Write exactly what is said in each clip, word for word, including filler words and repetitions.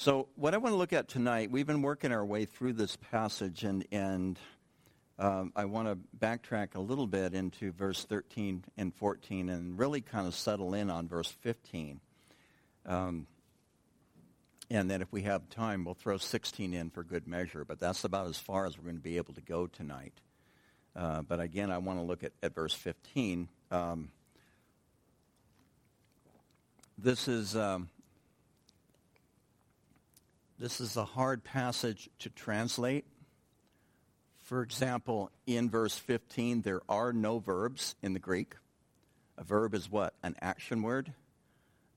So what I want to look at tonight, we've been working our way through this passage, and and um, I want to backtrack a little bit into verse thirteen and fourteen and really kind of settle in on verse fifteen. Um, and then if we have time, we'll throw sixteen in for good measure, but that's about as far as we're going to be able to go tonight. Uh, but again, I want to look at, at verse fifteen. Um, this is... Um, This is a hard passage to translate. For example, in verse fifteen, there are no verbs in the Greek. A verb is what? An action word.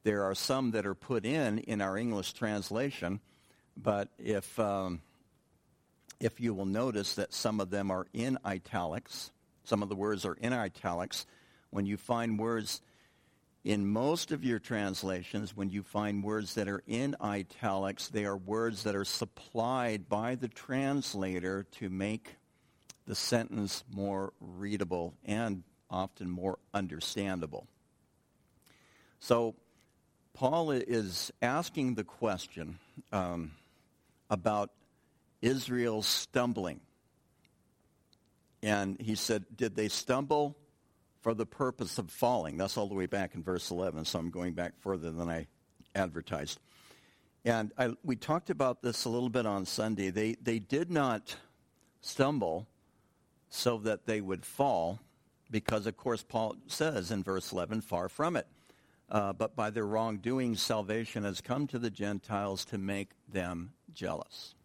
There are some that are put in in our English translation, but if um, if you will notice that some of them are in italics, some of the words are in italics. When you find words in most of your translations, when you find words that are in italics, they are words that are supplied by the translator to make the sentence more readable and often more understandable. So Paul is asking the question um, about Israel stumbling. And he said, did they stumble for the purpose of falling? That's all the way back in verse eleven, so I'm going back further than I advertised. And I, we talked about this a little bit on Sunday. They they did not stumble so that they would fall, because, of course, Paul says in verse eleven, far from it. Uh, but by their wrongdoing, salvation has come to the Gentiles to make them jealous.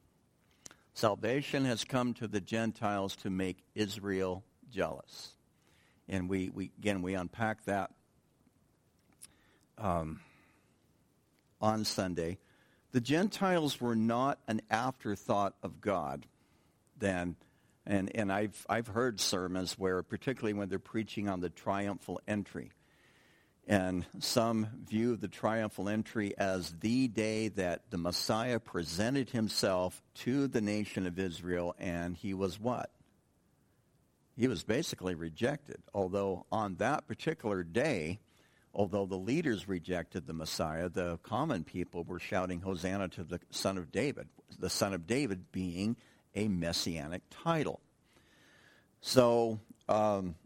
Salvation has come to the Gentiles to make Israel jealous. And we, we again, we unpack that um, on Sunday. The Gentiles were not an afterthought of God then. And, and I've, I've heard sermons where, particularly when they're preaching on the triumphal entry, and some view the triumphal entry as the day that the Messiah presented himself to the nation of Israel, and he was what? He was basically rejected, although on that particular day, although the leaders rejected the Messiah, the common people were shouting, Hosanna to the Son of David, the Son of David being a messianic title. So um,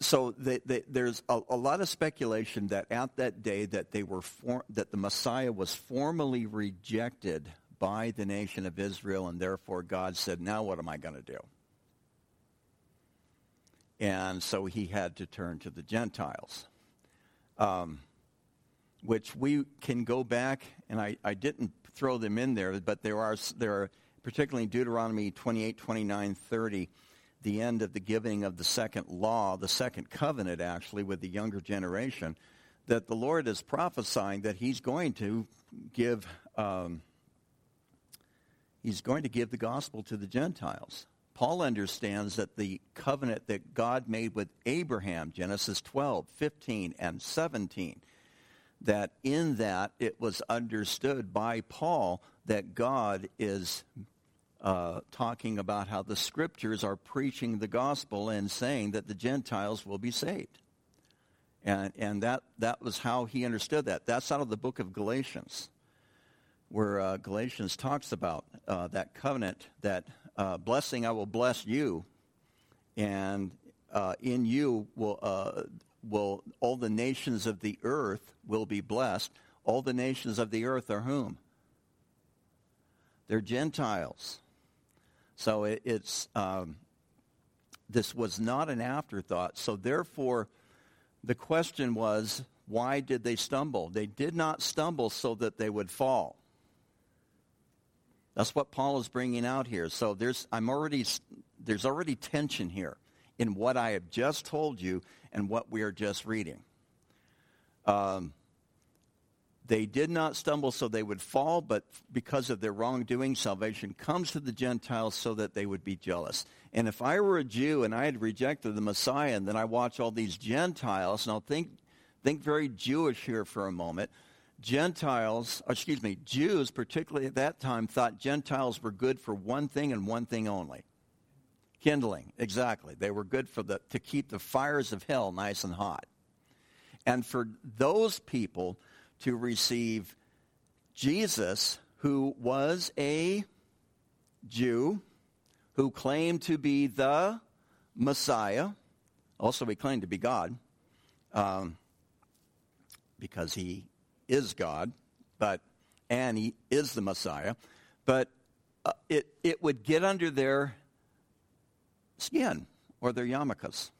so they, they, there's a, a lot of speculation that at that day that they were for, that the Messiah was formally rejected by the nation of Israel, and therefore God said, now what am I going to do? And so he had to turn to the Gentiles, um, which we can go back, and I, I didn't throw them in there, but there are, there are, particularly in Deuteronomy twenty-eight, twenty-nine, thirty, the end of the giving of the second law, the second covenant actually with the younger generation, that the Lord is prophesying that he's going to give... Um, He's going to give the gospel to the Gentiles. Paul understands that the covenant that God made with Abraham, Genesis twelve, fifteen, and seventeen, that in that it was understood by Paul that God is uh, talking about how the Scriptures are preaching the gospel and saying that the Gentiles will be saved. And, and that, that was how he understood that. That's out of the book of Galatians, where uh, Galatians talks about uh, that covenant, that uh, blessing I will bless you, and uh, in you will uh, will all the nations of the earth will be blessed. All the nations of the earth are whom? They're Gentiles. So it, it's um, this was not an afterthought. So therefore, the question was, why did they stumble? They did not stumble so that they would fall. That's what Paul is bringing out here. So there's I'm already there's already tension here in what I have just told you and what we are just reading. Um, they did not stumble so they would fall, but because of their wrongdoing, salvation comes to the Gentiles so that they would be jealous. And if I were a Jew and I had rejected the Messiah, and then I watch all these Gentiles, and I'll think think very Jewish here for a moment. Gentiles, excuse me, Jews, particularly at that time, thought Gentiles were good for one thing and one thing only. Kindling, exactly. They were good for the to keep the fires of hell nice and hot. And for those people to receive Jesus, who was a Jew, who claimed to be the Messiah, also he claimed to be God, um, because he is God, but and he is the Messiah, but uh, it it would get under their skin or their yarmulkes,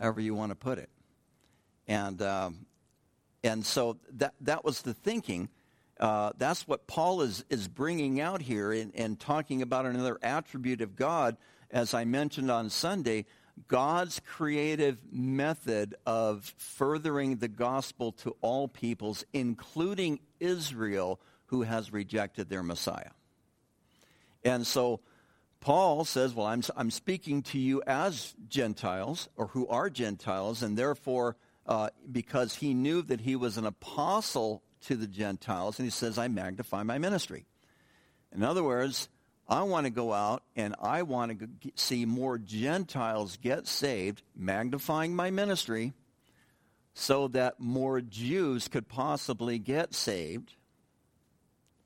however you want to put it, and um, and so that that was the thinking. Uh, that's what Paul is is bringing out here in, in talking about another attribute of God, as I mentioned on Sunday. God's creative method of furthering the gospel to all peoples, including Israel, who has rejected their Messiah. And so Paul says, well, I'm, I'm speaking to you as Gentiles, or who are Gentiles, and therefore, uh, because he knew that he was an apostle to the Gentiles, and he says, I magnify my ministry. In other words, I want to go out and I want to see more Gentiles get saved, magnifying my ministry, so that more Jews could possibly get saved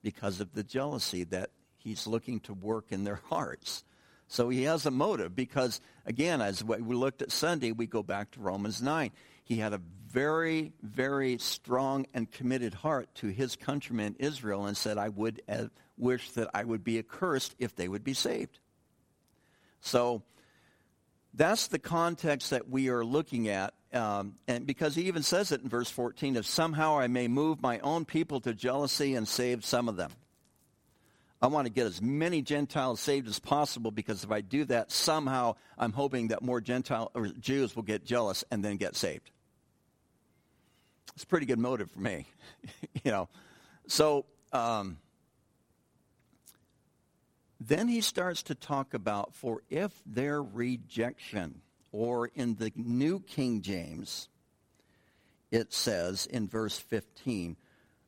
because of the jealousy that he's looking to work in their hearts. So he has a motive because, again, as we looked at Sunday, we go back to Romans nine. He had a very, very strong and committed heart to his countrymen Israel and said, I would wish that I would be accursed if they would be saved. So that's the context that we are looking at. Um, and because he even says it in verse fourteen, if somehow I may move my own people to jealousy and save some of them. I want to get as many Gentiles saved as possible because if I do that, somehow I'm hoping that more Gentile or Jews will get jealous and then get saved. It's a pretty good motive for me, you know. So um, then he starts to talk about, for if their rejection, or in the New King James, it says in verse fifteen,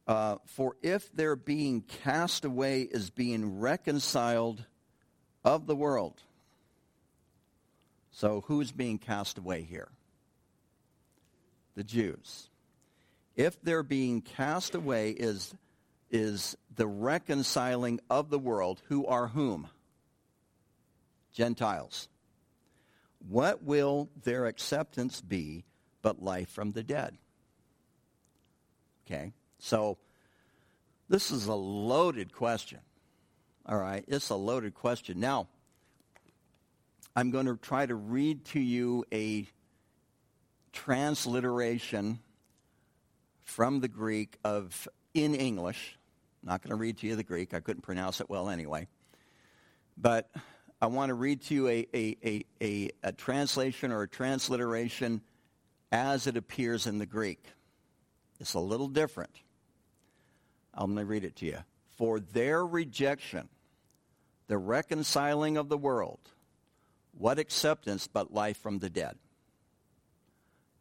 Uh, for if their being cast away is being reconciled of the world. So who's being cast away here? The Jews. If their being cast away is, is the reconciling of the world, who are whom? Gentiles. What will their acceptance be but life from the dead? Okay. So this is a loaded question, all right? It's a loaded question. Now, I'm going to try to read to you a transliteration from the Greek of in English. I'm not going to read to you the Greek. I couldn't pronounce it well anyway. But I want to read to you a, a, a, a, a translation or a transliteration as it appears in the Greek. It's a little different. I'm going to read it to you. For their rejection, the reconciling of the world, what acceptance but life from the dead?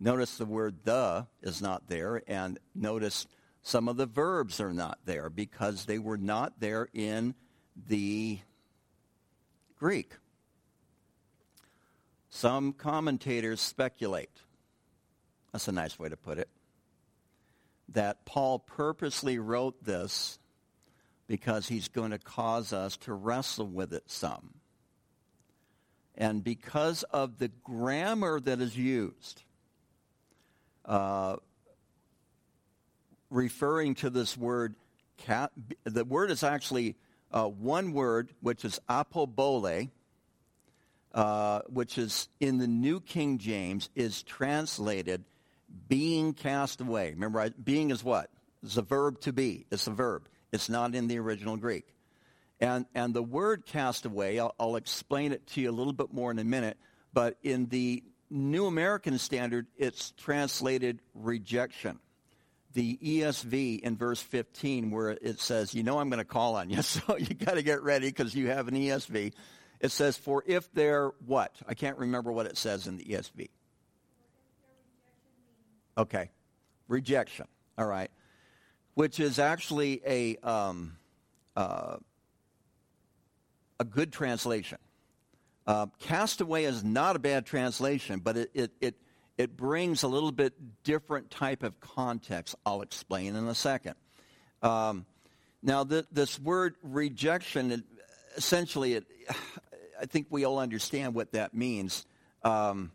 Notice the word the is not there, and notice some of the verbs are not there because they were not there in the Greek. Some commentators speculate, that's a nice way to put it, that Paul purposely wrote this because he's going to cause us to wrestle with it some. And because of the grammar that is used, uh, referring to this word, cat, the word is actually uh, one word, which is apobole, uh, which is in the New King James, is translated being cast away. Remember, I, being is what? It's a verb to be. It's a verb. It's not in the original Greek. And and the word cast away, I'll, I'll explain it to you a little bit more in a minute, but in the New American Standard, it's translated rejection. The E S V in verse fifteen, where it says, you know I'm going to call on you, so you got to get ready because you have an E S V. It says, for if they're what? I can't remember what it says in the E S V. Okay, rejection, all right, which is actually a um, uh, a good translation. Uh, castaway is not a bad translation, but it, it it it brings a little bit different type of context. I'll explain in a second. Um, now, the, this word rejection, it, essentially, it, I think we all understand what that means. Um,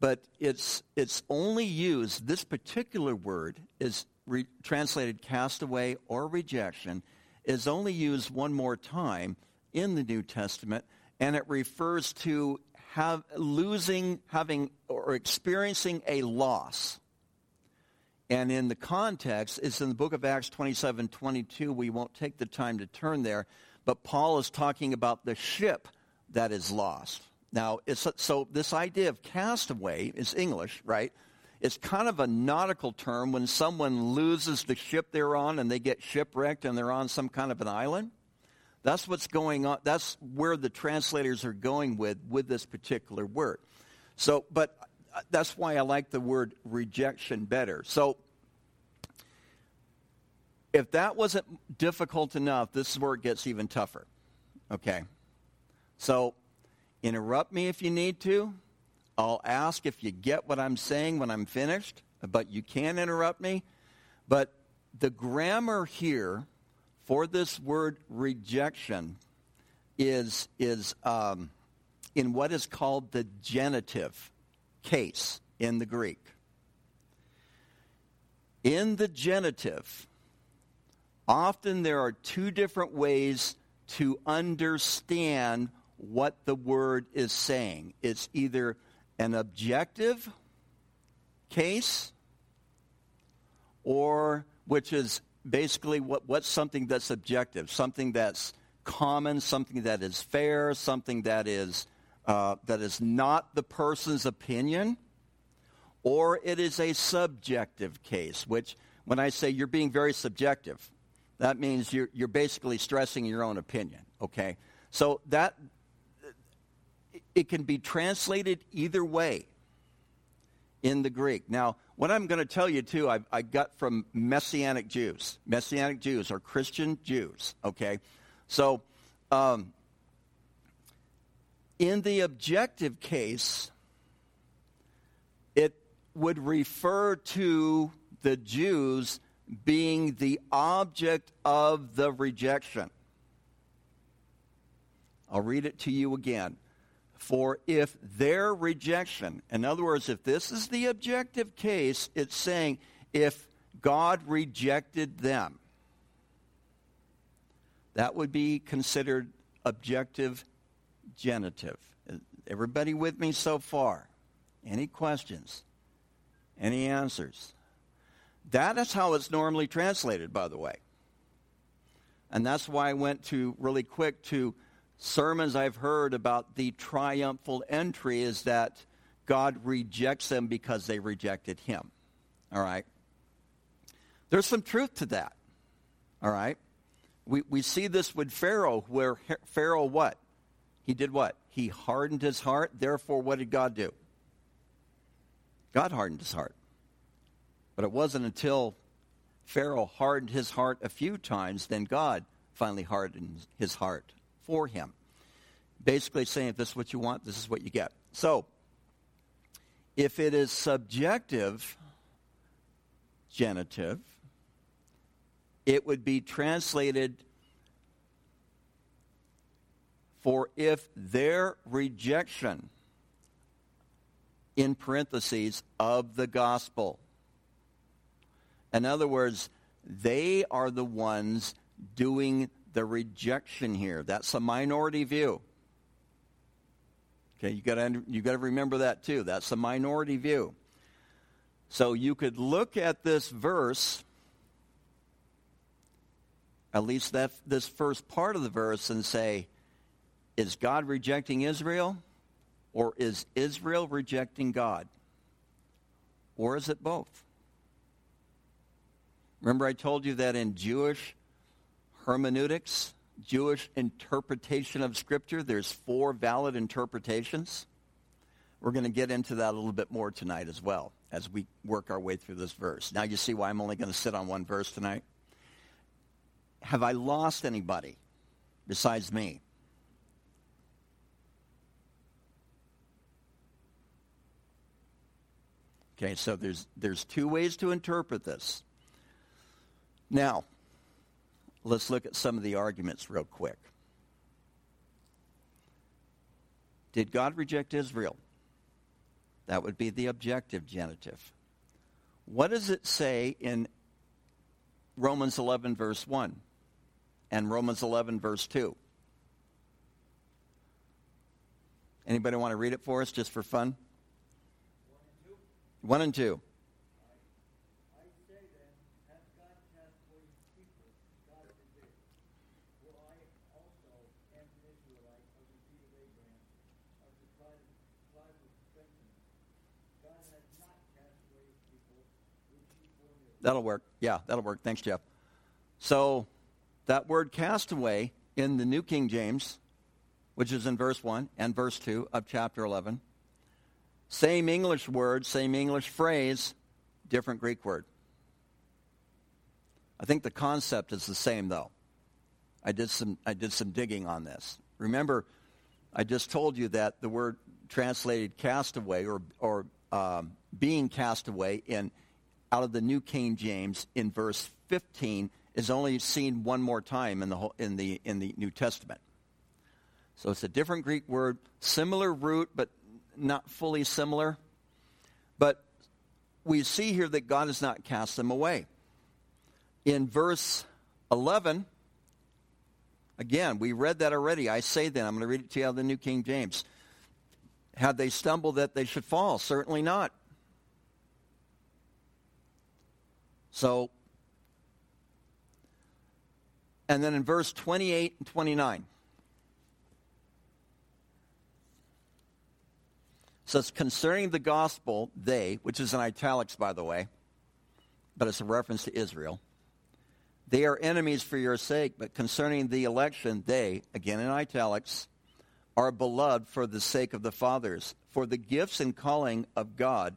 but it's it's only used, this particular word is re- translated castaway or rejection, is only used one more time in the New Testament, and it refers to have losing, having, or experiencing a loss. And in the context, it's in the book of Acts twenty-seven twenty-two. We won't take the time to turn there, but Paul is talking about the ship that is lost. Now, it's, so this idea of castaway is English, right? It's kind of a nautical term when someone loses the ship they're on and they get shipwrecked and they're on some kind of an island. That's what's going on. That's where the translators are going with, with this particular word. So, but that's why I like the word rejection better. So, if that wasn't difficult enough, this word gets even tougher. Okay. So, interrupt me if you need to. I'll ask if you get what I'm saying when I'm finished, but you can interrupt me. But the grammar here for this word rejection is, is um, in what is called the genitive case in the Greek. In the genitive, often there are two different ways to understand what the word is saying. It's either an objective case, or which is basically, what, what's something that's objective, something that's common, something that is fair, something that is uh, that is not the person's opinion, or it is a subjective case. Which, when I say you're being very subjective, that means you're you're basically stressing your own opinion. Okay, so that it can be translated either way in the Greek. Now, what I'm going to tell you, too, I, I got from Messianic Jews. Messianic Jews are Christian Jews, okay? So, um, in the objective case, it would refer to the Jews being the object of the rejection. I'll read it to you again. For if their rejection, in other words, if this is the objective case, it's saying if God rejected them, that would be considered objective genitive. Everybody with me so far? Any questions? Any answers? That is how it's normally translated, by the way. And that's why I went to really quick to sermons I've heard about the triumphal entry is that God rejects them because they rejected him. All right? There's some truth to that. All right? We we see this with Pharaoh, where Pharaoh what? He did what? He hardened his heart. Therefore, what did God do? God hardened his heart. But it wasn't until Pharaoh hardened his heart a few times, then God finally hardened his heart for him. Basically saying, if this is what you want, this is what you get. So, if it is subjective genitive, it would be translated, for if their rejection, in parentheses, of the gospel. In other words, they are the ones doing the rejection here. That's a minority view. Okay, you got to you got to remember that too. That's a minority view. So you could look at this verse, at least that this first part of the verse, and say, is God rejecting Israel, or is Israel rejecting God, or is it both? Remember, I told you that in Jewish hermeneutics, Jewish interpretation of Scripture, there's four valid interpretations. We're going to get into that a little bit more tonight as well as we work our way through this verse. Now you see why I'm only going to sit on one verse tonight. Have I lost anybody besides me? Okay, so there's there's two ways to interpret this. Now, let's look at some of the arguments real quick. Did God reject Israel? That would be the objective genitive. What does it say in Romans eleven, verse one and Romans eleven, verse two? Anybody want to read it for us just for fun? One and two. One and two. I, I say then, as God has for his people, God forbid, will I also am an Israelite of the seed of Abraham, of the tribe of Benjamin. God has not cast away his people, which he foreknew. That'll work. Yeah, that'll work. Thanks, Jeff. So that word castaway in the New King James, which is in verse one and verse two of chapter eleven. Same English word, same English phrase, different Greek word. I think the concept is the same, though. I did some I did some digging on this. Remember, I just told you that the word translated castaway or or um, being castaway in out of the New King James in verse fifteen is only seen one more time in the whole, in the in the New Testament. So it's a different Greek word, similar root, but not fully similar. But we see here that God has not cast them away. In verse eleven, again, we read that already. I say then, I'm going to read it to you out of the New King James. Had they stumbled that they should fall? Certainly not. So, and then in verse twenty-eight and twenty-nine. Says, concerning the gospel, they, which is in italics, by the way, but it's a reference to Israel, they are enemies for your sake, but concerning the election, they, again in italics, are beloved for the sake of the fathers, for the gifts and calling of God,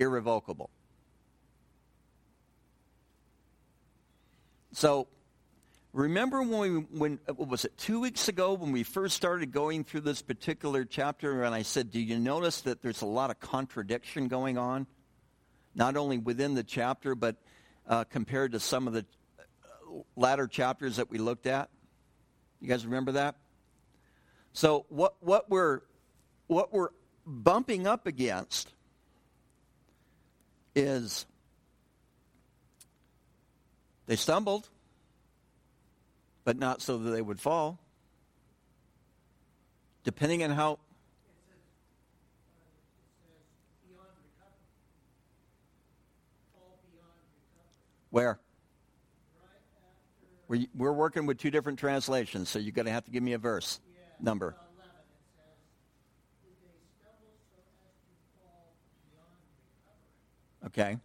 irrevocable. So, remember when, we, when what was it, two weeks ago when we first started going through this particular chapter and I said, do you notice that there's a lot of contradiction going on? Not only within the chapter, but uh, compared to some of the latter chapters that we looked at. You guys remember that? So what what we're what we're bumping up against is they stumbled, but not so that they would fall. Depending on how. It says, uh, it says beyond recovery. Fall beyond recovery. Where? Right after. We're, we're working with two different translations, so you're going to have to give me a verse yeah, number. Uh, eleven, it says, did they stumble so as to fall beyond recovery? Okay.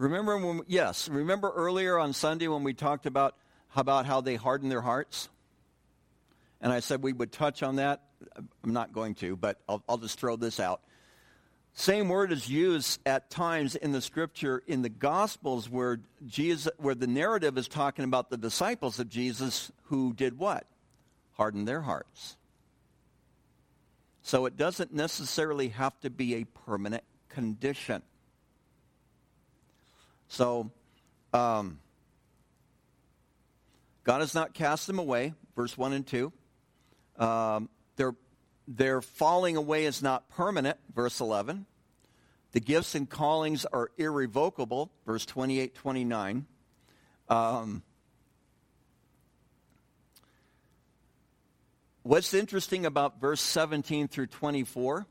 Remember when, yes, remember earlier on Sunday when we talked about, about how they hardened their hearts? And I said we would touch on that. I'm not going to, but I'll, I'll just throw this out. Same word is used at times in the scripture in the Gospels where Jesus, where the narrative is talking about the disciples of Jesus who did what? Hardened their hearts. So it doesn't necessarily have to be a permanent condition. So, um, God has not cast them away, verse one and two. Um, their, their falling away is not permanent, verse eleven. The gifts and callings are irrevocable, verse twenty-eight, twenty-nine. Um, what's interesting about verse seventeen through twenty-four?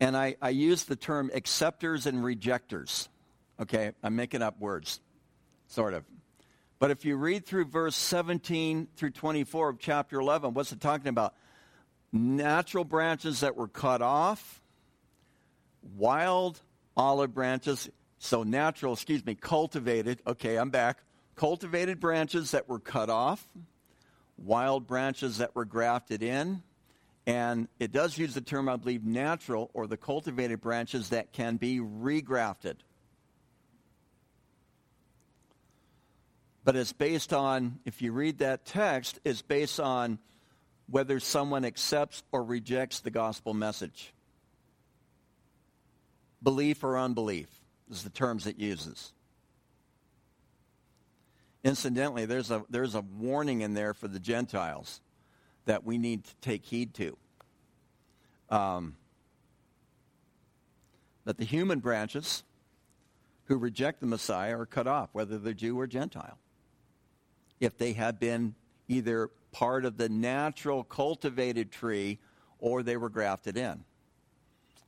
And I, I use the term acceptors and rejectors. Okay, I'm making up words, sort of. But if you read through verse seventeen through twenty-four of chapter eleven, what's it talking about? Natural branches that were cut off, wild olive branches, so natural, excuse me, cultivated, okay, I'm back, cultivated branches that were cut off, wild branches that were grafted in. And it does use the term, I believe, natural or the cultivated branches that can be regrafted. But it's based on, if you read that text, it's based on whether someone accepts or rejects the gospel message. Belief or unbelief is the terms it uses. Incidentally, there's a there's a warning in there for the Gentiles that we need to take heed to. Um, that the human branches who reject the Messiah are cut off, whether they're Jew or Gentile, if they have been either part of the natural cultivated tree or they were grafted in.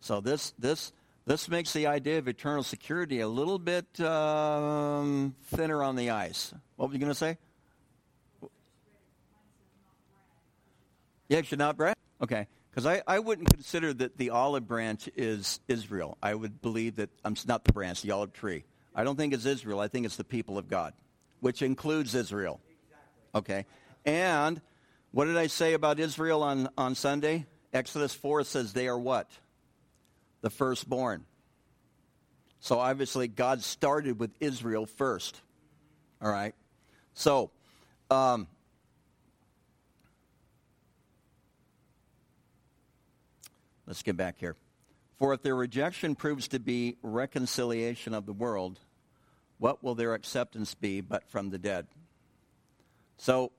So this this this makes the idea of eternal security a little bit um, thinner on the ice. What were you going to say? Yeah, should not brag. Okay, because I, I wouldn't consider that the olive branch is Israel. I would believe that I'm um, not the branch, the olive tree. I don't think it's Israel. I think it's the people of God, which includes Israel. Okay. And what did I say about Israel on, on Sunday? Exodus four says they are what? The firstborn. So obviously God started with Israel first. All right. So um, let's get back here. For if their rejection proves to be reconciliation of the world, what will their acceptance be but from the dead? So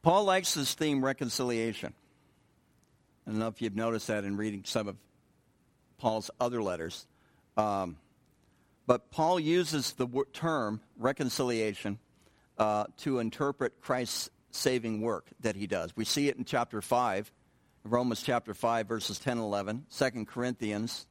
Paul likes this theme, reconciliation. I don't know if you've noticed that in reading some of Paul's other letters. Um, but Paul uses the wor- term reconciliation uh, to interpret Christ's saving work that he does. We see it in chapter five, Romans chapter five, verses ten and eleven, Second Corinthians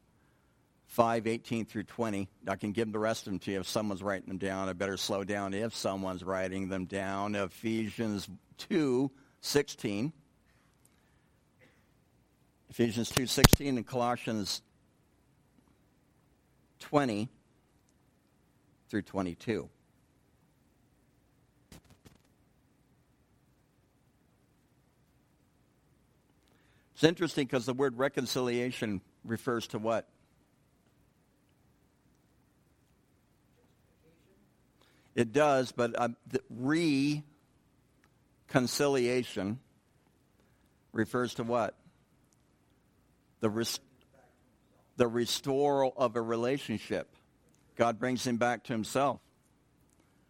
five, eighteen through twenty. I can give the rest of them to you if someone's writing them down. I better slow down if someone's writing them down. Ephesians two, sixteen. Ephesians two, sixteen and Colossians twenty through twenty-two. It's interesting because the word reconciliation refers to what? It does, but uh, reconciliation refers to what? The rest, the restoral of a relationship. God brings him back to himself.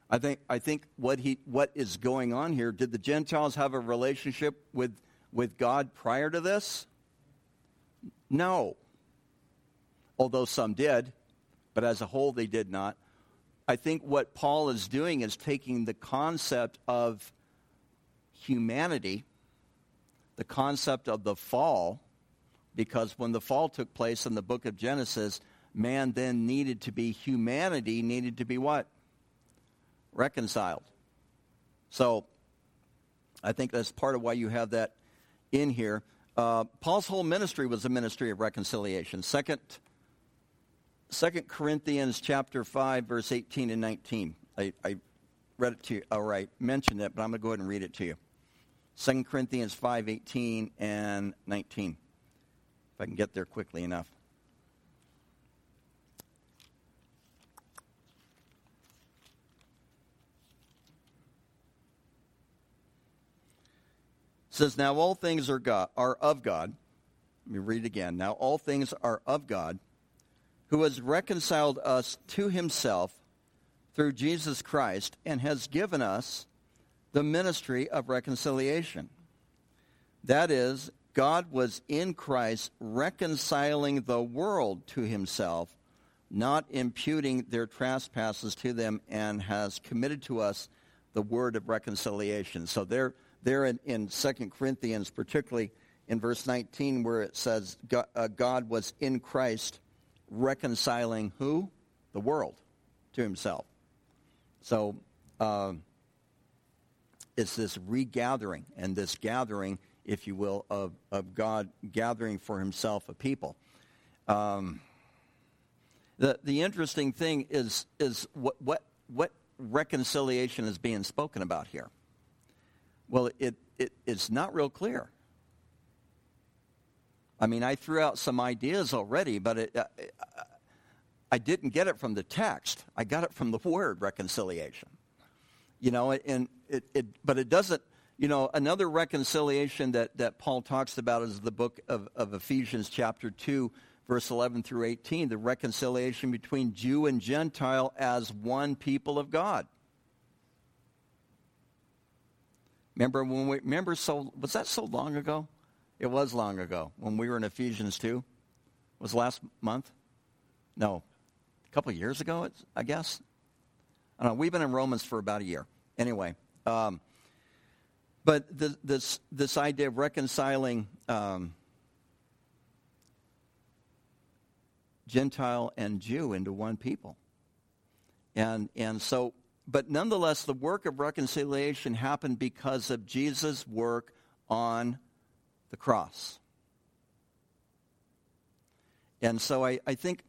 I think I think what he what is going on here, did the Gentiles have a relationship with with God prior to this? No. Although some did, but as a whole they did not. I think what Paul is doing is taking the concept of humanity, the concept of the fall, because when the fall took place in the book of Genesis, man then needed to be, humanity needed to be what? Reconciled. So I think that's part of why you have that in here. Uh, Paul's whole ministry was a ministry of reconciliation. Second Second Corinthians chapter five, verse eighteen and nineteen. I, I read it to you, or I mentioned it, but I'm going to go ahead and read it to you. Second Corinthians five, eighteen and nineteen. If I can get there quickly enough. It says, now all things are God, are of God. Let me read again. Now all things are of God, who has reconciled us to himself through Jesus Christ and has given us the ministry of reconciliation. That is, God was in Christ reconciling the world to himself, not imputing their trespasses to them, and has committed to us the word of reconciliation. So there, there in, in Second Corinthians, particularly in verse nineteen, where it says God, uh, God was in Christ reconciling who? The world to himself. So uh, it's this regathering, and this gathering, if you will, of, of God gathering for himself a people. Um, the the interesting thing is is what what what reconciliation is being spoken about here. Well, it, it it's not real clear. I mean, I threw out some ideas already, but it, uh, I didn't get it from the text. I got it from the word reconciliation. you know, and it, it but it doesn't, you know, another reconciliation that, that Paul talks about is the book of, of Ephesians chapter two, verse eleven through eighteen, the reconciliation between Jew and Gentile as one people of God. Remember when we remember so was that so long ago? It was long ago when we were in Ephesians two. Was last month? No, a couple of years ago, it's, I guess. I don't know. We've been in Romans for about a year. Anyway, um, but this, this this idea of reconciling um, Gentile and Jew into one people, and and so. But nonetheless, the work of reconciliation happened because of Jesus' work on the cross. And so I, I think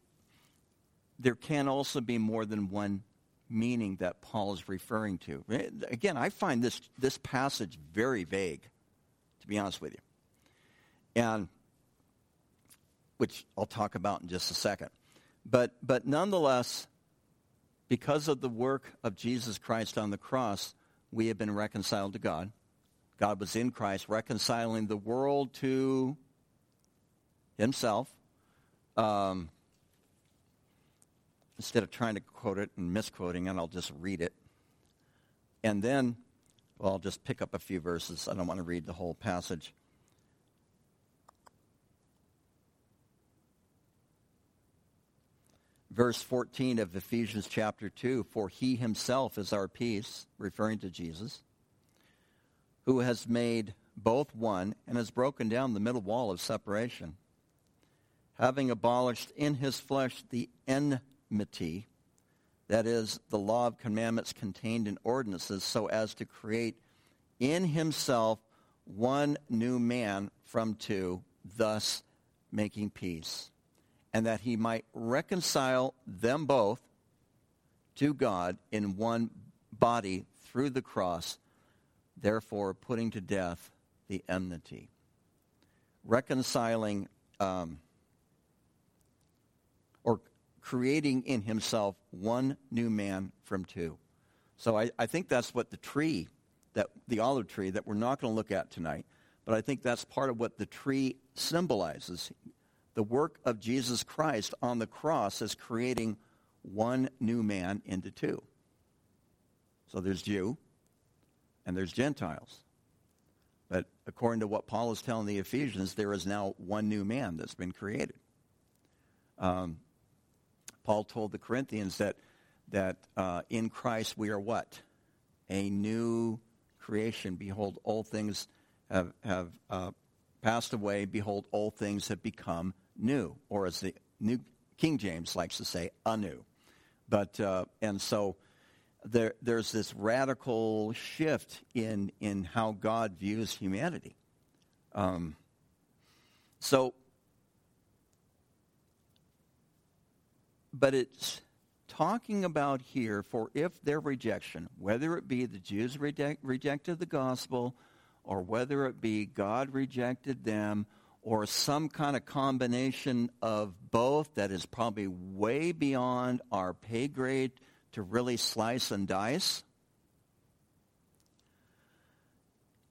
there can also be more than one meaning that Paul is referring to. Again, I find this, this passage very vague, to be honest with you, and which I'll talk about in just a second. But but nonetheless, because of the work of Jesus Christ on the cross, we have been reconciled to God. God was in Christ reconciling the world to himself. Um, instead of trying to quote it and misquoting it, I'll just read it. And then, well, I'll just pick up a few verses. I don't want to read the whole passage. Verse fourteen of Ephesians chapter two, for he himself is our peace, referring to Jesus, who has made both one and has broken down the middle wall of separation, having abolished in his flesh the enmity, that is, the law of commandments contained in ordinances, so as to create in himself one new man from two, thus making peace. And that he might reconcile them both to God in one body through the cross, therefore putting to death the enmity. Reconciling um, or creating in himself one new man from two. So I, I think that's what the tree, that the olive tree that we're not going to look at tonight, but I think that's part of what the tree symbolizes. The work of Jesus Christ on the cross is creating one new man into two. So there's Jew and there's Gentiles. But according to what Paul is telling the Ephesians, there is now one new man that's been created. Um, Paul told the Corinthians that that uh, in Christ we are what? A new creation. Behold, all things have... have uh, passed away, behold, all things have become new, or as the New King James likes to say, anew. But uh, and so there, there's this radical shift in in how God views humanity. Um, so, but it's talking about here, for if their rejection, whether it be the Jews reject, rejected the gospel, or whether it be God rejected them, or some kind of combination of both that is probably way beyond our pay grade to really slice and dice.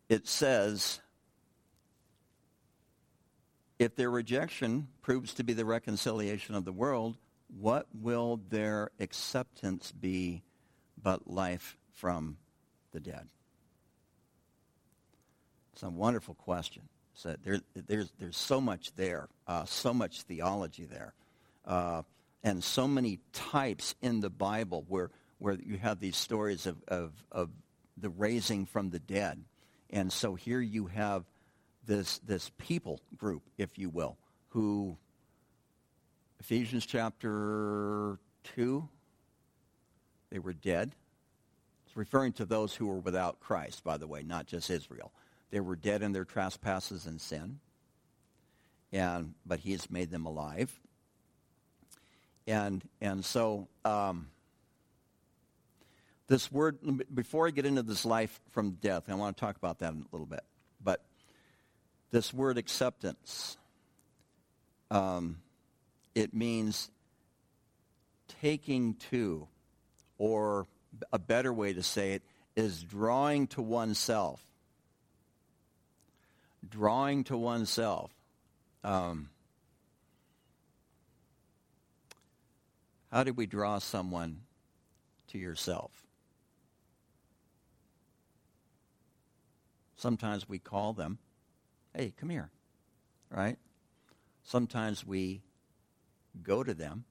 It says, if their rejection proves to be the reconciliation of the world, what will their acceptance be but life from the dead? It's a wonderful question. So there, there's there's so much there, uh, so much theology there, uh, and so many types in the Bible where where you have these stories of, of of the raising from the dead, and so here you have this this people group, if you will, who Ephesians chapter two, they were dead. It's referring to those who were without Christ, by the way, not just Israel. They were dead in their trespasses and sin, and but he has made them alive. And and so um, this word, before I get into this life from death, I want to talk about that in a little bit. But this word acceptance, um, it means taking to, or a better way to say it is drawing to oneself. Drawing to oneself. Um, how do we draw someone to yourself? Sometimes we call them, hey, come here, right? Sometimes we go to them.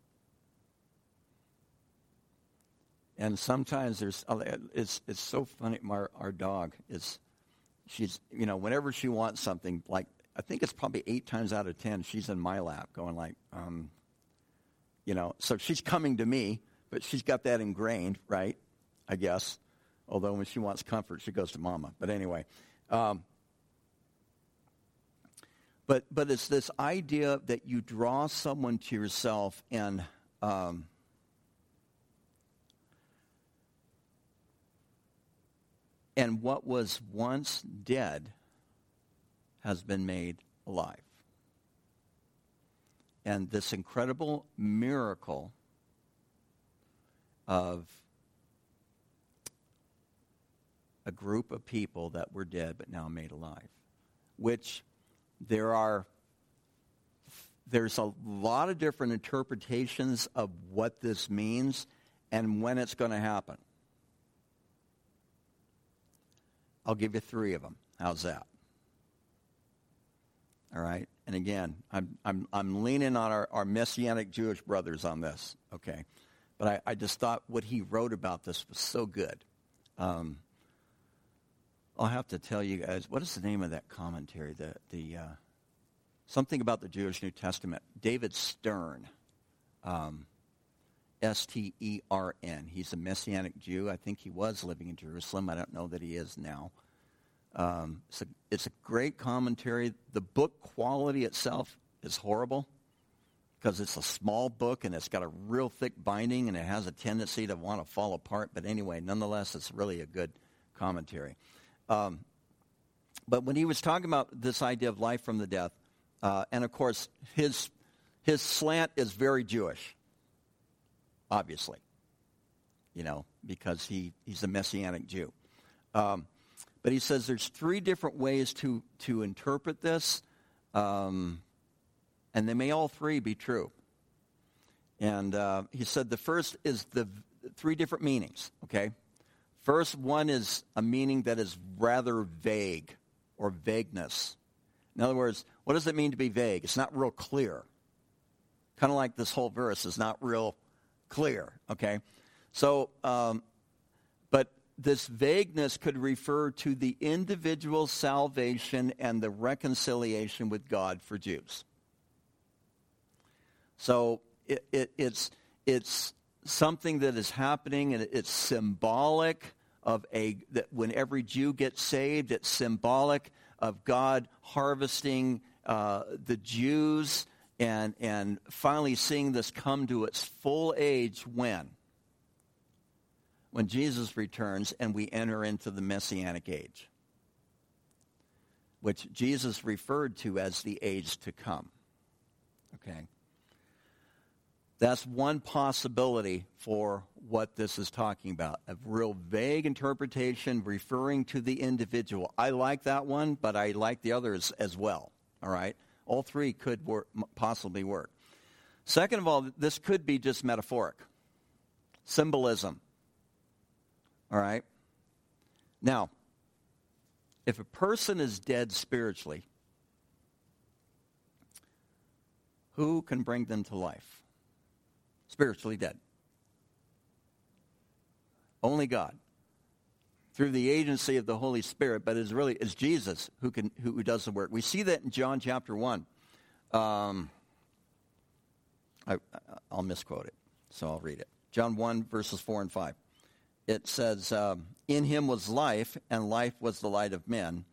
And sometimes there's, it's it's so funny, our, our dog is, she's, you know, whenever she wants something, like, I think it's probably eight times out of ten, she's in my lap going like, um, you know, so she's coming to me, but she's got that ingrained, right, I guess. Although when she wants comfort, she goes to mama. But anyway, um, but but it's this idea that you draw someone to yourself, and um, and what was once dead has been made alive. And this incredible miracle of a group of people that were dead but now made alive, which there are, there's a lot of different interpretations of what this means and when it's going to happen. I'll give you three of them. How's that? All right. And again, I'm I'm I'm leaning on our, our Messianic Jewish brothers on this. Okay. But I, I just thought what he wrote about this was so good. Um, I'll have to tell you guys, what is the name of that commentary? The the uh, something about the Jewish New Testament. David Stern, um, S T E R N. He's a Messianic Jew. I think he was living in Jerusalem. I don't know that he is now. Um, it's, a, it's a great commentary. The book quality itself is horrible because it's a small book and it's got a real thick binding and it has a tendency to want to fall apart. But anyway, nonetheless, it's really a good commentary. Um, but when he was talking about this idea of life from the death, uh, and of course his his slant is very Jewish, obviously, you know, because he, he's a Messianic Jew. Um, but he says there's three different ways to to interpret this, um, and they may all three be true. And uh, he said the first is the three different meanings, okay? First one is a meaning that is rather vague, or vagueness. In other words, what does it mean to be vague? It's not real clear. Kind of like this whole verse is not real clear, okay? So, um, but this vagueness could refer to the individual salvation and the reconciliation with God for Jews. So it, it, it's it's something that is happening, and it's symbolic of a, that when every Jew gets saved, it's symbolic of God harvesting uh, the Jews and and finally seeing this come to its full age when? When Jesus returns and we enter into the Messianic age, which Jesus referred to as the age to come. Okay? That's one possibility for what this is talking about, a real vague interpretation referring to the individual. I like that one, but I like the others as well, all right? All three could work, possibly work. Second of all, this could be just metaphoric, symbolism, all right? Now, if a person is dead spiritually, who can bring them to life? Spiritually dead. Only God. Through the agency of the Holy Spirit, but it's really it's Jesus who can who does the work. We see that in John chapter one. Um, I, I'll misquote it, so I'll read it. John one, verses four and five. It says, um, in him was life, and life was the light of men.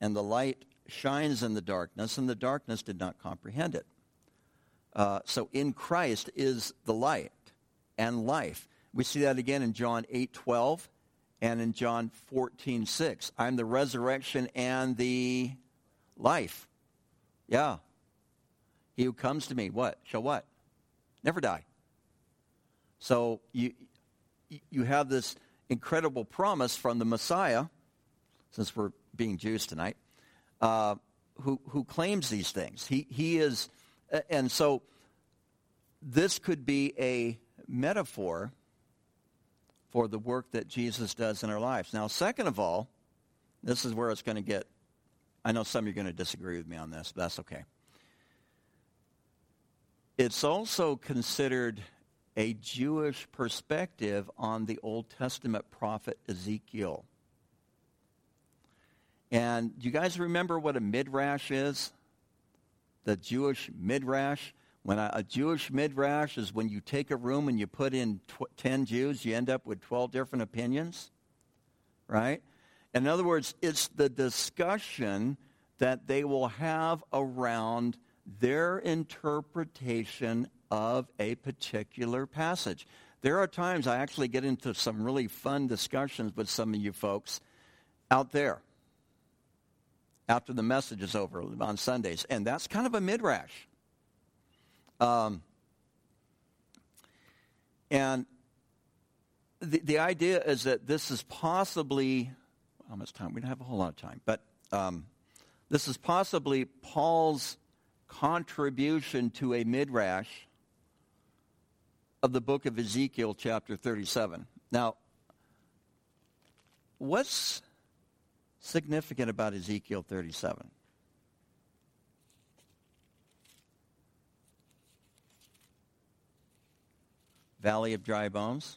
And the light shines in the darkness, and the darkness did not comprehend it. Uh, so in Christ is the light and life. We see that again in John eight twelve and in John fourteen six. I'm the resurrection and the life. Yeah. He who comes to me, what? Shall what? Never die. So you you have this incredible promise from the Messiah, since we're being Jews tonight, uh, who who claims these things. He he is, and so this could be a metaphor for the work that Jesus does in our lives. Now, second of all, this is where it's going to get, I know some of you are going to disagree with me on this, but that's okay. It's also considered a Jewish perspective on the Old Testament prophet Ezekiel. And you guys remember what a midrash is? The Jewish midrash. When a, a Jewish midrash is when you take a room and you put in tw- ten Jews, you end up with twelve different opinions, right? In other words, it's the discussion that they will have around their interpretation of a particular passage. There are times I actually get into some really fun discussions with some of you folks out there after the message is over on Sundays, and that's kind of a midrash. Um, and the the idea is that this is possibly, how much time? We don't have a whole lot of time, but um, this is possibly Paul's contribution to a midrash of the book of Ezekiel, chapter thirty-seven. Now, what's significant about Ezekiel thirty-seven? Valley of dry bones.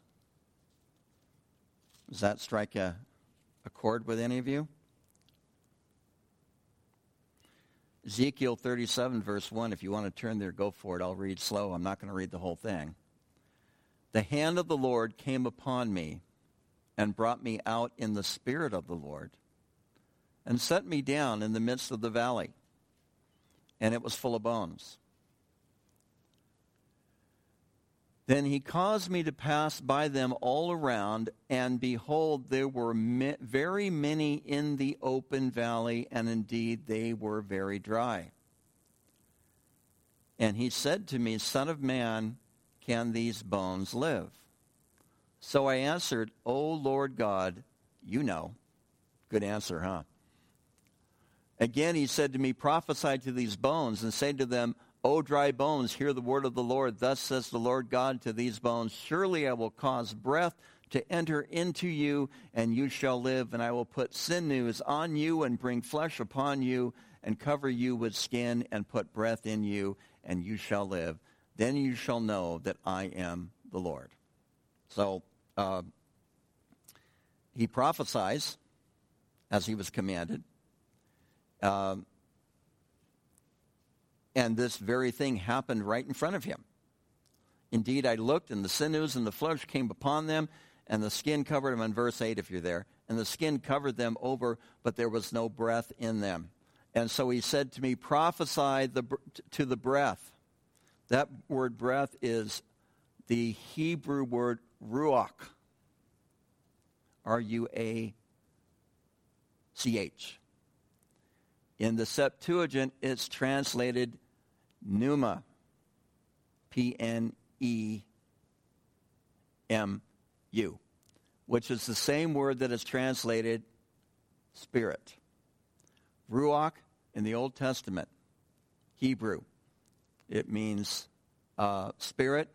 Does that strike a, a chord with any of you? Ezekiel thirty-seven, verse one, if you want to turn there, go for it. I'll read slow. I'm not going to read the whole thing. The hand of the Lord came upon me and brought me out in the spirit of the Lord and set me down in the midst of the valley, and it was full of bones. Then he caused me to pass by them all around, and behold, there were very many in the open valley, and indeed they were very dry. And he said to me, Son of man, can these bones live? So I answered, O Lord God, you know. Good answer, huh? Again he said to me, prophesy to these bones, and say to them, O dry bones, hear the word of the Lord. Thus says the Lord God to these bones, surely I will cause breath to enter into you, and you shall live. And I will put sinews on you and bring flesh upon you and cover you with skin and put breath in you, and you shall live. Then you shall know that I am the Lord. So uh, he prophesies as he was commanded. Um. Uh, And this very thing happened right in front of him. Indeed, I looked, and the sinews and the flesh came upon them, and the skin covered them, in verse eight if you're there. And the skin covered them over, but there was no breath in them. And so he said to me, prophesy the, to the breath. That word breath is the Hebrew word ruach. R U A C H. In the Septuagint, it's translated pneuma, P N E M U, which is the same word that is translated spirit. Ruach in the Old Testament, Hebrew, it means uh, spirit.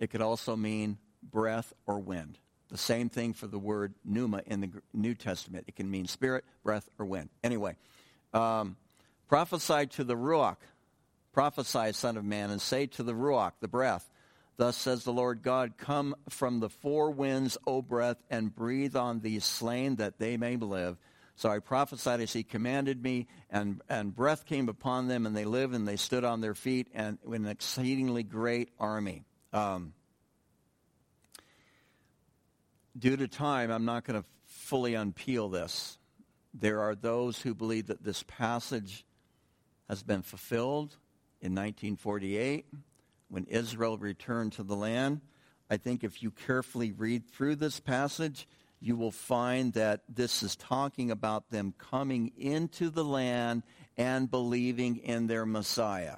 It could also mean breath or wind. The same thing for the word pneuma in the New Testament. It can mean spirit, breath, or wind. Anyway, um, prophesy to the ruach. Prophesy, Son of Man, and say to the ruach, the breath, thus says the Lord God, come from the four winds, O breath, and breathe on these slain that they may live. So I prophesied as he commanded me, and, and breath came upon them, and they lived, and they stood on their feet, and an exceedingly great army. Um Due to time, I'm not going to fully unpeel this. There are those who believe that this passage has been fulfilled in nineteen forty-eight when Israel returned to the land. I think if you carefully read through this passage, you will find that this is talking about them coming into the land and believing in their Messiah.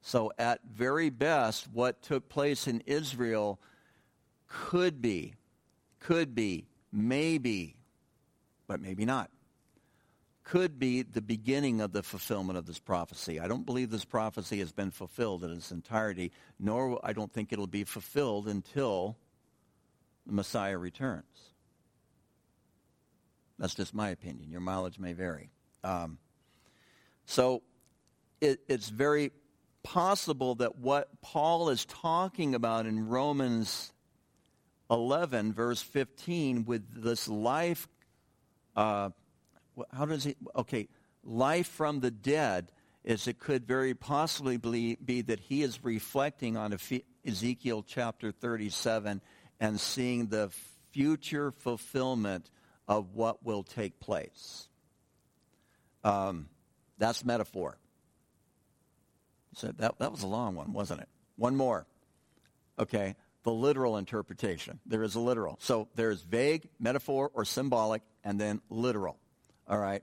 So at very best, what took place in Israel could be could be, maybe, but maybe not, could be the beginning of the fulfillment of this prophecy. I don't believe this prophecy has been fulfilled in its entirety, nor I don't think it'll be fulfilled until the Messiah returns. That's just my opinion. Your mileage may vary. Um, so it, it's very possible that what Paul is talking about in Romans eleven, verse fifteen, with this life, uh, how does he, okay, life from the dead, is it could very possibly be that he is reflecting on Ezekiel chapter thirty-seven and seeing the future fulfillment of what will take place. Um, that's metaphor. So that, that was a long one, wasn't it? One more. Okay, the literal interpretation. There is a literal. So there is vague, metaphor, or symbolic, and then literal. All right?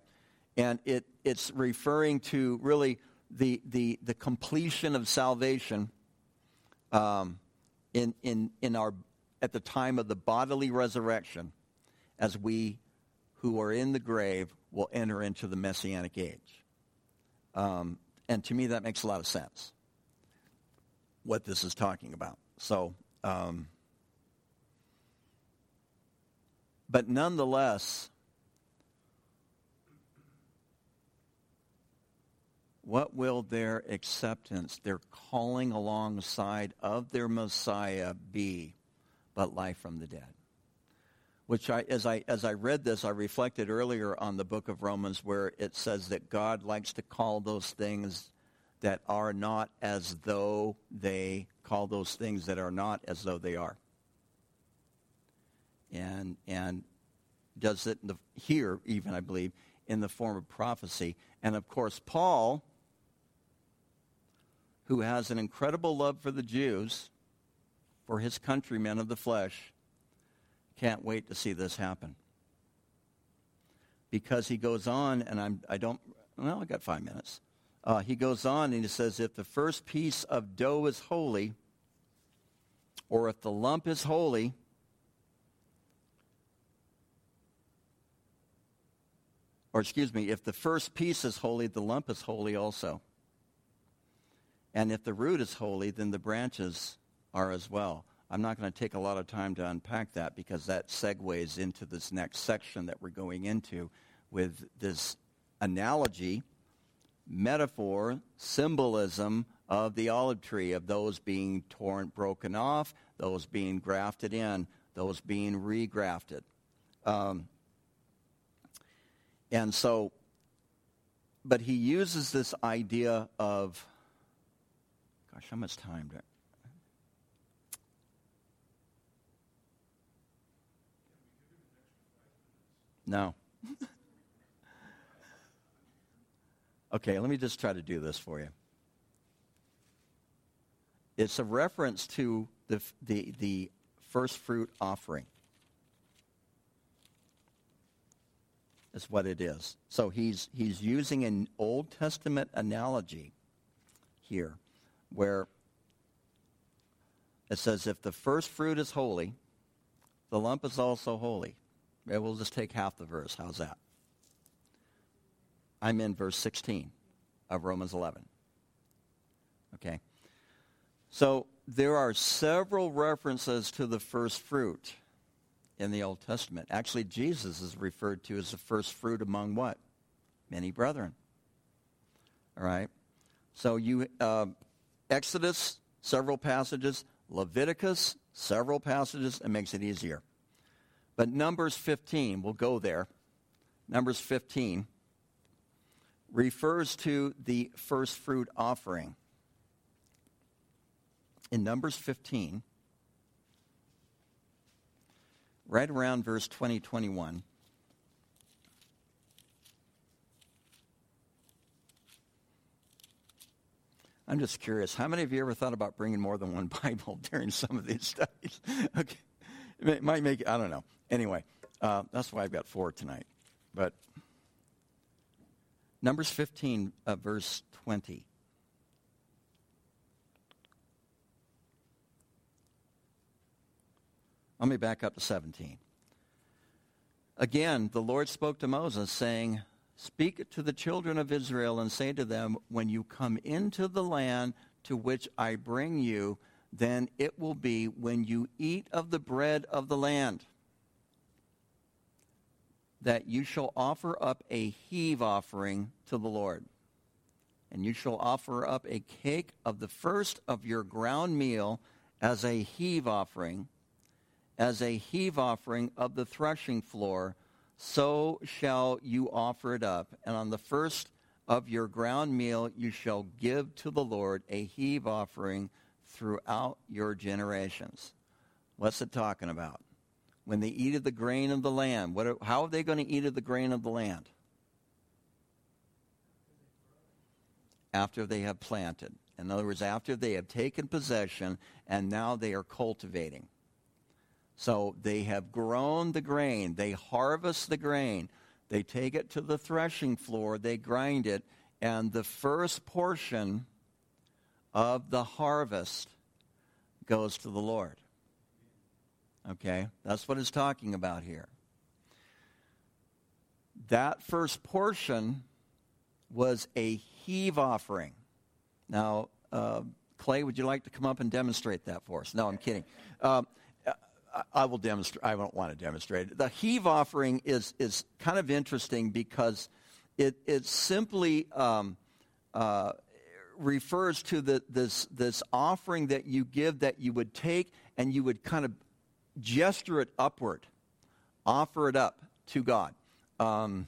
And it, it's referring to really the the, the completion of salvation um, in in in our at the time of the bodily resurrection, as we who are in the grave will enter into the Messianic age. Um, and to me, that makes a lot of sense, what this is talking about. So, um, but nonetheless, what will their acceptance, their calling alongside of their Messiah be but life from the dead? Which I, as I as I read this, I reflected earlier on the book of Romans, where it says that God likes to call those things that are not as though they call those things that are not as though they are. And and does it in the, here even, I believe, in the form of prophecy. And of course, Paul, who has an incredible love for the Jews, for his countrymen of the flesh, can't wait to see this happen. Because he goes on, and I'm, I don't, well, I got five minutes. Uh, he goes on and he says, if the first piece of dough is holy, or if the lump is holy, or excuse me, if the first piece is holy, the lump is holy also. And if the root is holy, then the branches are as well. I'm not going to take a lot of time to unpack that, because that segues into this next section that we're going into with this analogy, metaphor, symbolism of the olive tree, of those being torn, broken off, those being grafted in, those being regrafted. Um, and so, but he uses this idea of, gosh, how much time do I? No. Okay, let me just try to do this for you. It's a reference to the the, the first fruit offering. That's what it is. So he's he's using an Old Testament analogy here, where it says, if the first fruit is holy, the lump is also holy. We'll just take half the verse. How's that? I'm in verse sixteen of Romans eleven. Okay. So there are several references to the first fruit in the Old Testament. Actually, Jesus is referred to as the first fruit among what? Many brethren. All right. So you uh, Exodus, several passages. Leviticus, several passages. It makes it easier. But Numbers fifteen, we'll go there. Numbers fifteen refers to the first fruit offering. In Numbers fifteen, right around verse twenty, twenty-one, I'm just curious, how many of you ever thought about bringing more than one Bible during some of these studies? Okay. It might make, I don't know. Anyway, uh, that's why I've got four tonight. But Numbers fifteen, uh, verse twenty. Let me back up to seventeen. Again, the Lord spoke to Moses, saying, "Speak to the children of Israel and say to them, when you come into the land to which I bring you, then it will be when you eat of the bread of the land, that you shall offer up a heave offering to the Lord. And you shall offer up a cake of the first of your ground meal as a heave offering, as a heave offering of the threshing floor, so shall you offer it up. And on the first of your ground meal you shall give to the Lord a heave offering throughout your generations." What's it talking about? When they eat of the grain of the land, what are, how are they going to eat of the grain of the land? After they have planted. In other words, after they have taken possession, and now they are cultivating. So they have grown the grain. They harvest the grain. They take it to the threshing floor. They grind it. And the first portion of the harvest goes to the Lord. Okay? That's what it's talking about here. That first portion was a heave offering. Now, uh, Clay, would you like to come up and demonstrate that for us? No, I'm kidding. Um uh, I will demonstrate. I don't want to demonstrate it. The heave offering is is kind of interesting because it it simply um, uh, refers to the, this this offering that you give, that you would take and you would kind of gesture it upward, offer it up to God. Um,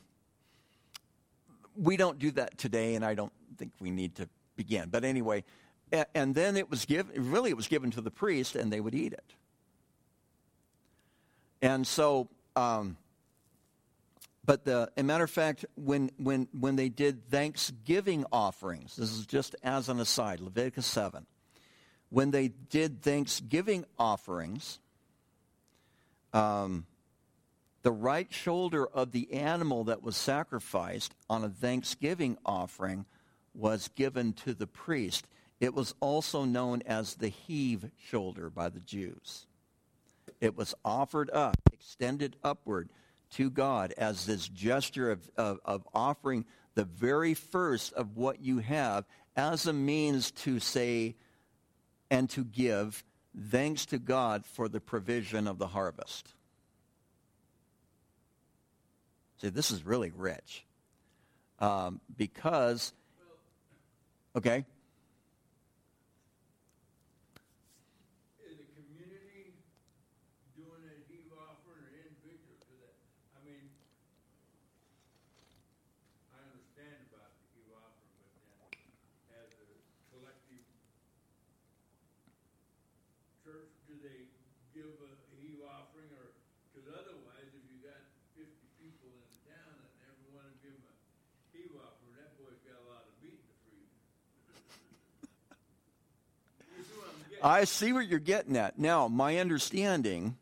we don't do that today, and I don't think we need to begin. But anyway, and, and then it was given. Really, it was given to the priest, and they would eat it. And so, um, but the, as a matter of fact, when, when, when they did thanksgiving offerings, this is just as an aside, Leviticus seven. When they did thanksgiving offerings, um, the right shoulder of the animal that was sacrificed on a thanksgiving offering was given to the priest. It was also known as the heave shoulder by the Jews. It was offered up, extended upward to God as this gesture of, of, of offering the very first of what you have as a means to say and to give thanks to God for the provision of the harvest. See, this is really rich um, because, okay. I see what you're getting at. Now, my understanding,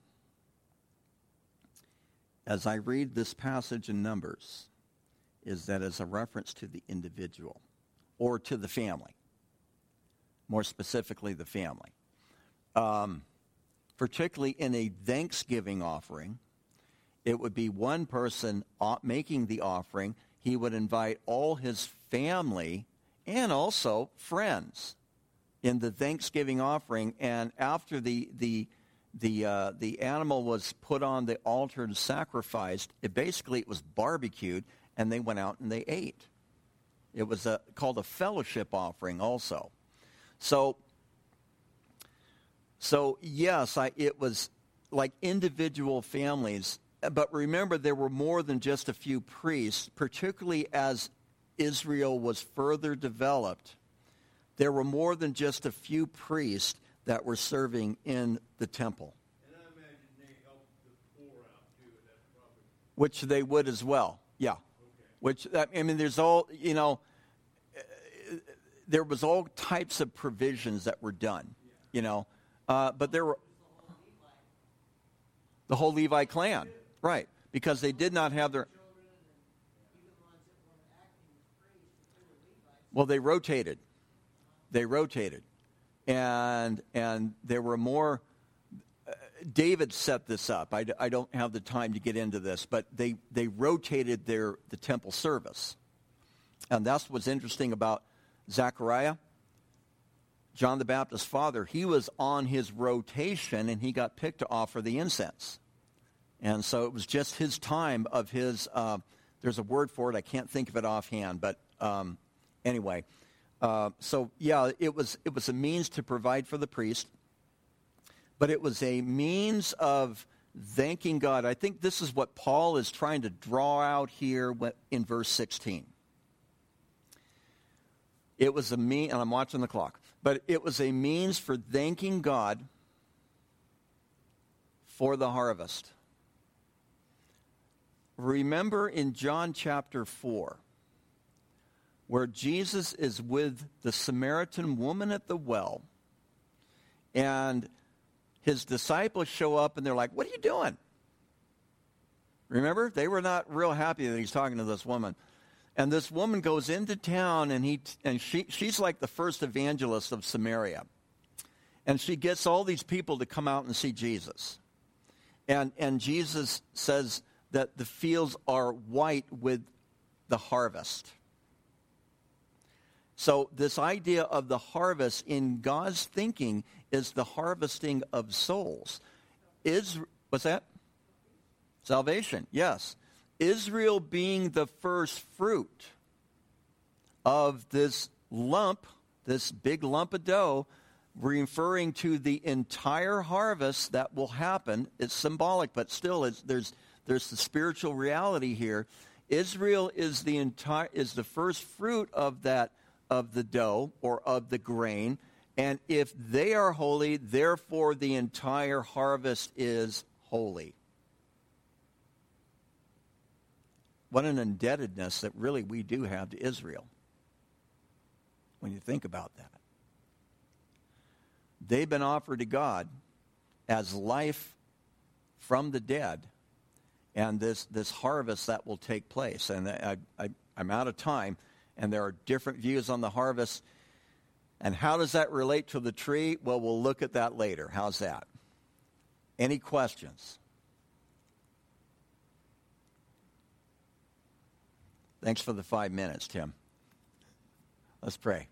as I read this passage in Numbers, is that it's a reference to the individual or to the family, more specifically the family. Um, particularly in a thanksgiving offering, it would be one person making the offering. He would invite all his family and also friends in the thanksgiving offering, and after the the the uh, the animal was put on the altar and sacrificed, it basically it was barbecued, and they went out and they ate. It was a, called a fellowship offering, also. So, so yes, I, it was like individual families, but remember there were more than just a few priests, particularly as Israel was further developed. There were more than just a few priests that were serving in the temple. And I imagine they helped the poor out too. That's probably... Which they would as well, yeah. Okay. Which, I mean, there's all, you know, there was all types of provisions that were done, yeah. you know. Uh, but there were... The whole Levi, the whole Levi clan, right, because they did not have their... Well, they rotated. They rotated, and and there were more. Uh, David set this up. I, I don't have the time to get into this, but they, they rotated their the temple service. And that's what's interesting about Zechariah. John the Baptist's father, he was on his rotation, and he got picked to offer the incense. And so it was just his time of his, uh, there's a word for it, I can't think of it offhand, but um, anyway. Uh, so, yeah, it was it was a means to provide for the priest, but it was a means of thanking God. I think this is what Paul is trying to draw out here in verse sixteen. It was a mean, and I'm watching the clock, but it was a means for thanking God for the harvest. Remember in John chapter four, where Jesus is with the Samaritan woman at the well, and his disciples show up, and they're like, what are you doing? Remember? They were not real happy that he's talking to this woman. And this woman goes into town, and he and she she's like the first evangelist of Samaria. And she gets all these people to come out and see Jesus. And and Jesus says that the fields are white with the harvest. So this idea of the harvest in God's thinking is the harvesting of souls. Is what's that? Salvation, yes. Israel being the first fruit of this lump, this big lump of dough, referring to the entire harvest that will happen. It's symbolic, but still it's, there's there's the spiritual reality here. Israel is the entire is the first fruit of that of the dough or of the grain, and if they are holy, therefore the entire harvest is holy. What an indebtedness that really we do have to Israel when you think about that. They've been offered to God as life from the dead, and this, this harvest that will take place. And I, I, I'm out of time, and there are different views on the harvest. And how does that relate to the tree? Well, we'll look at that later. How's that? Any questions? Thanks for the five minutes, Tim. Let's pray.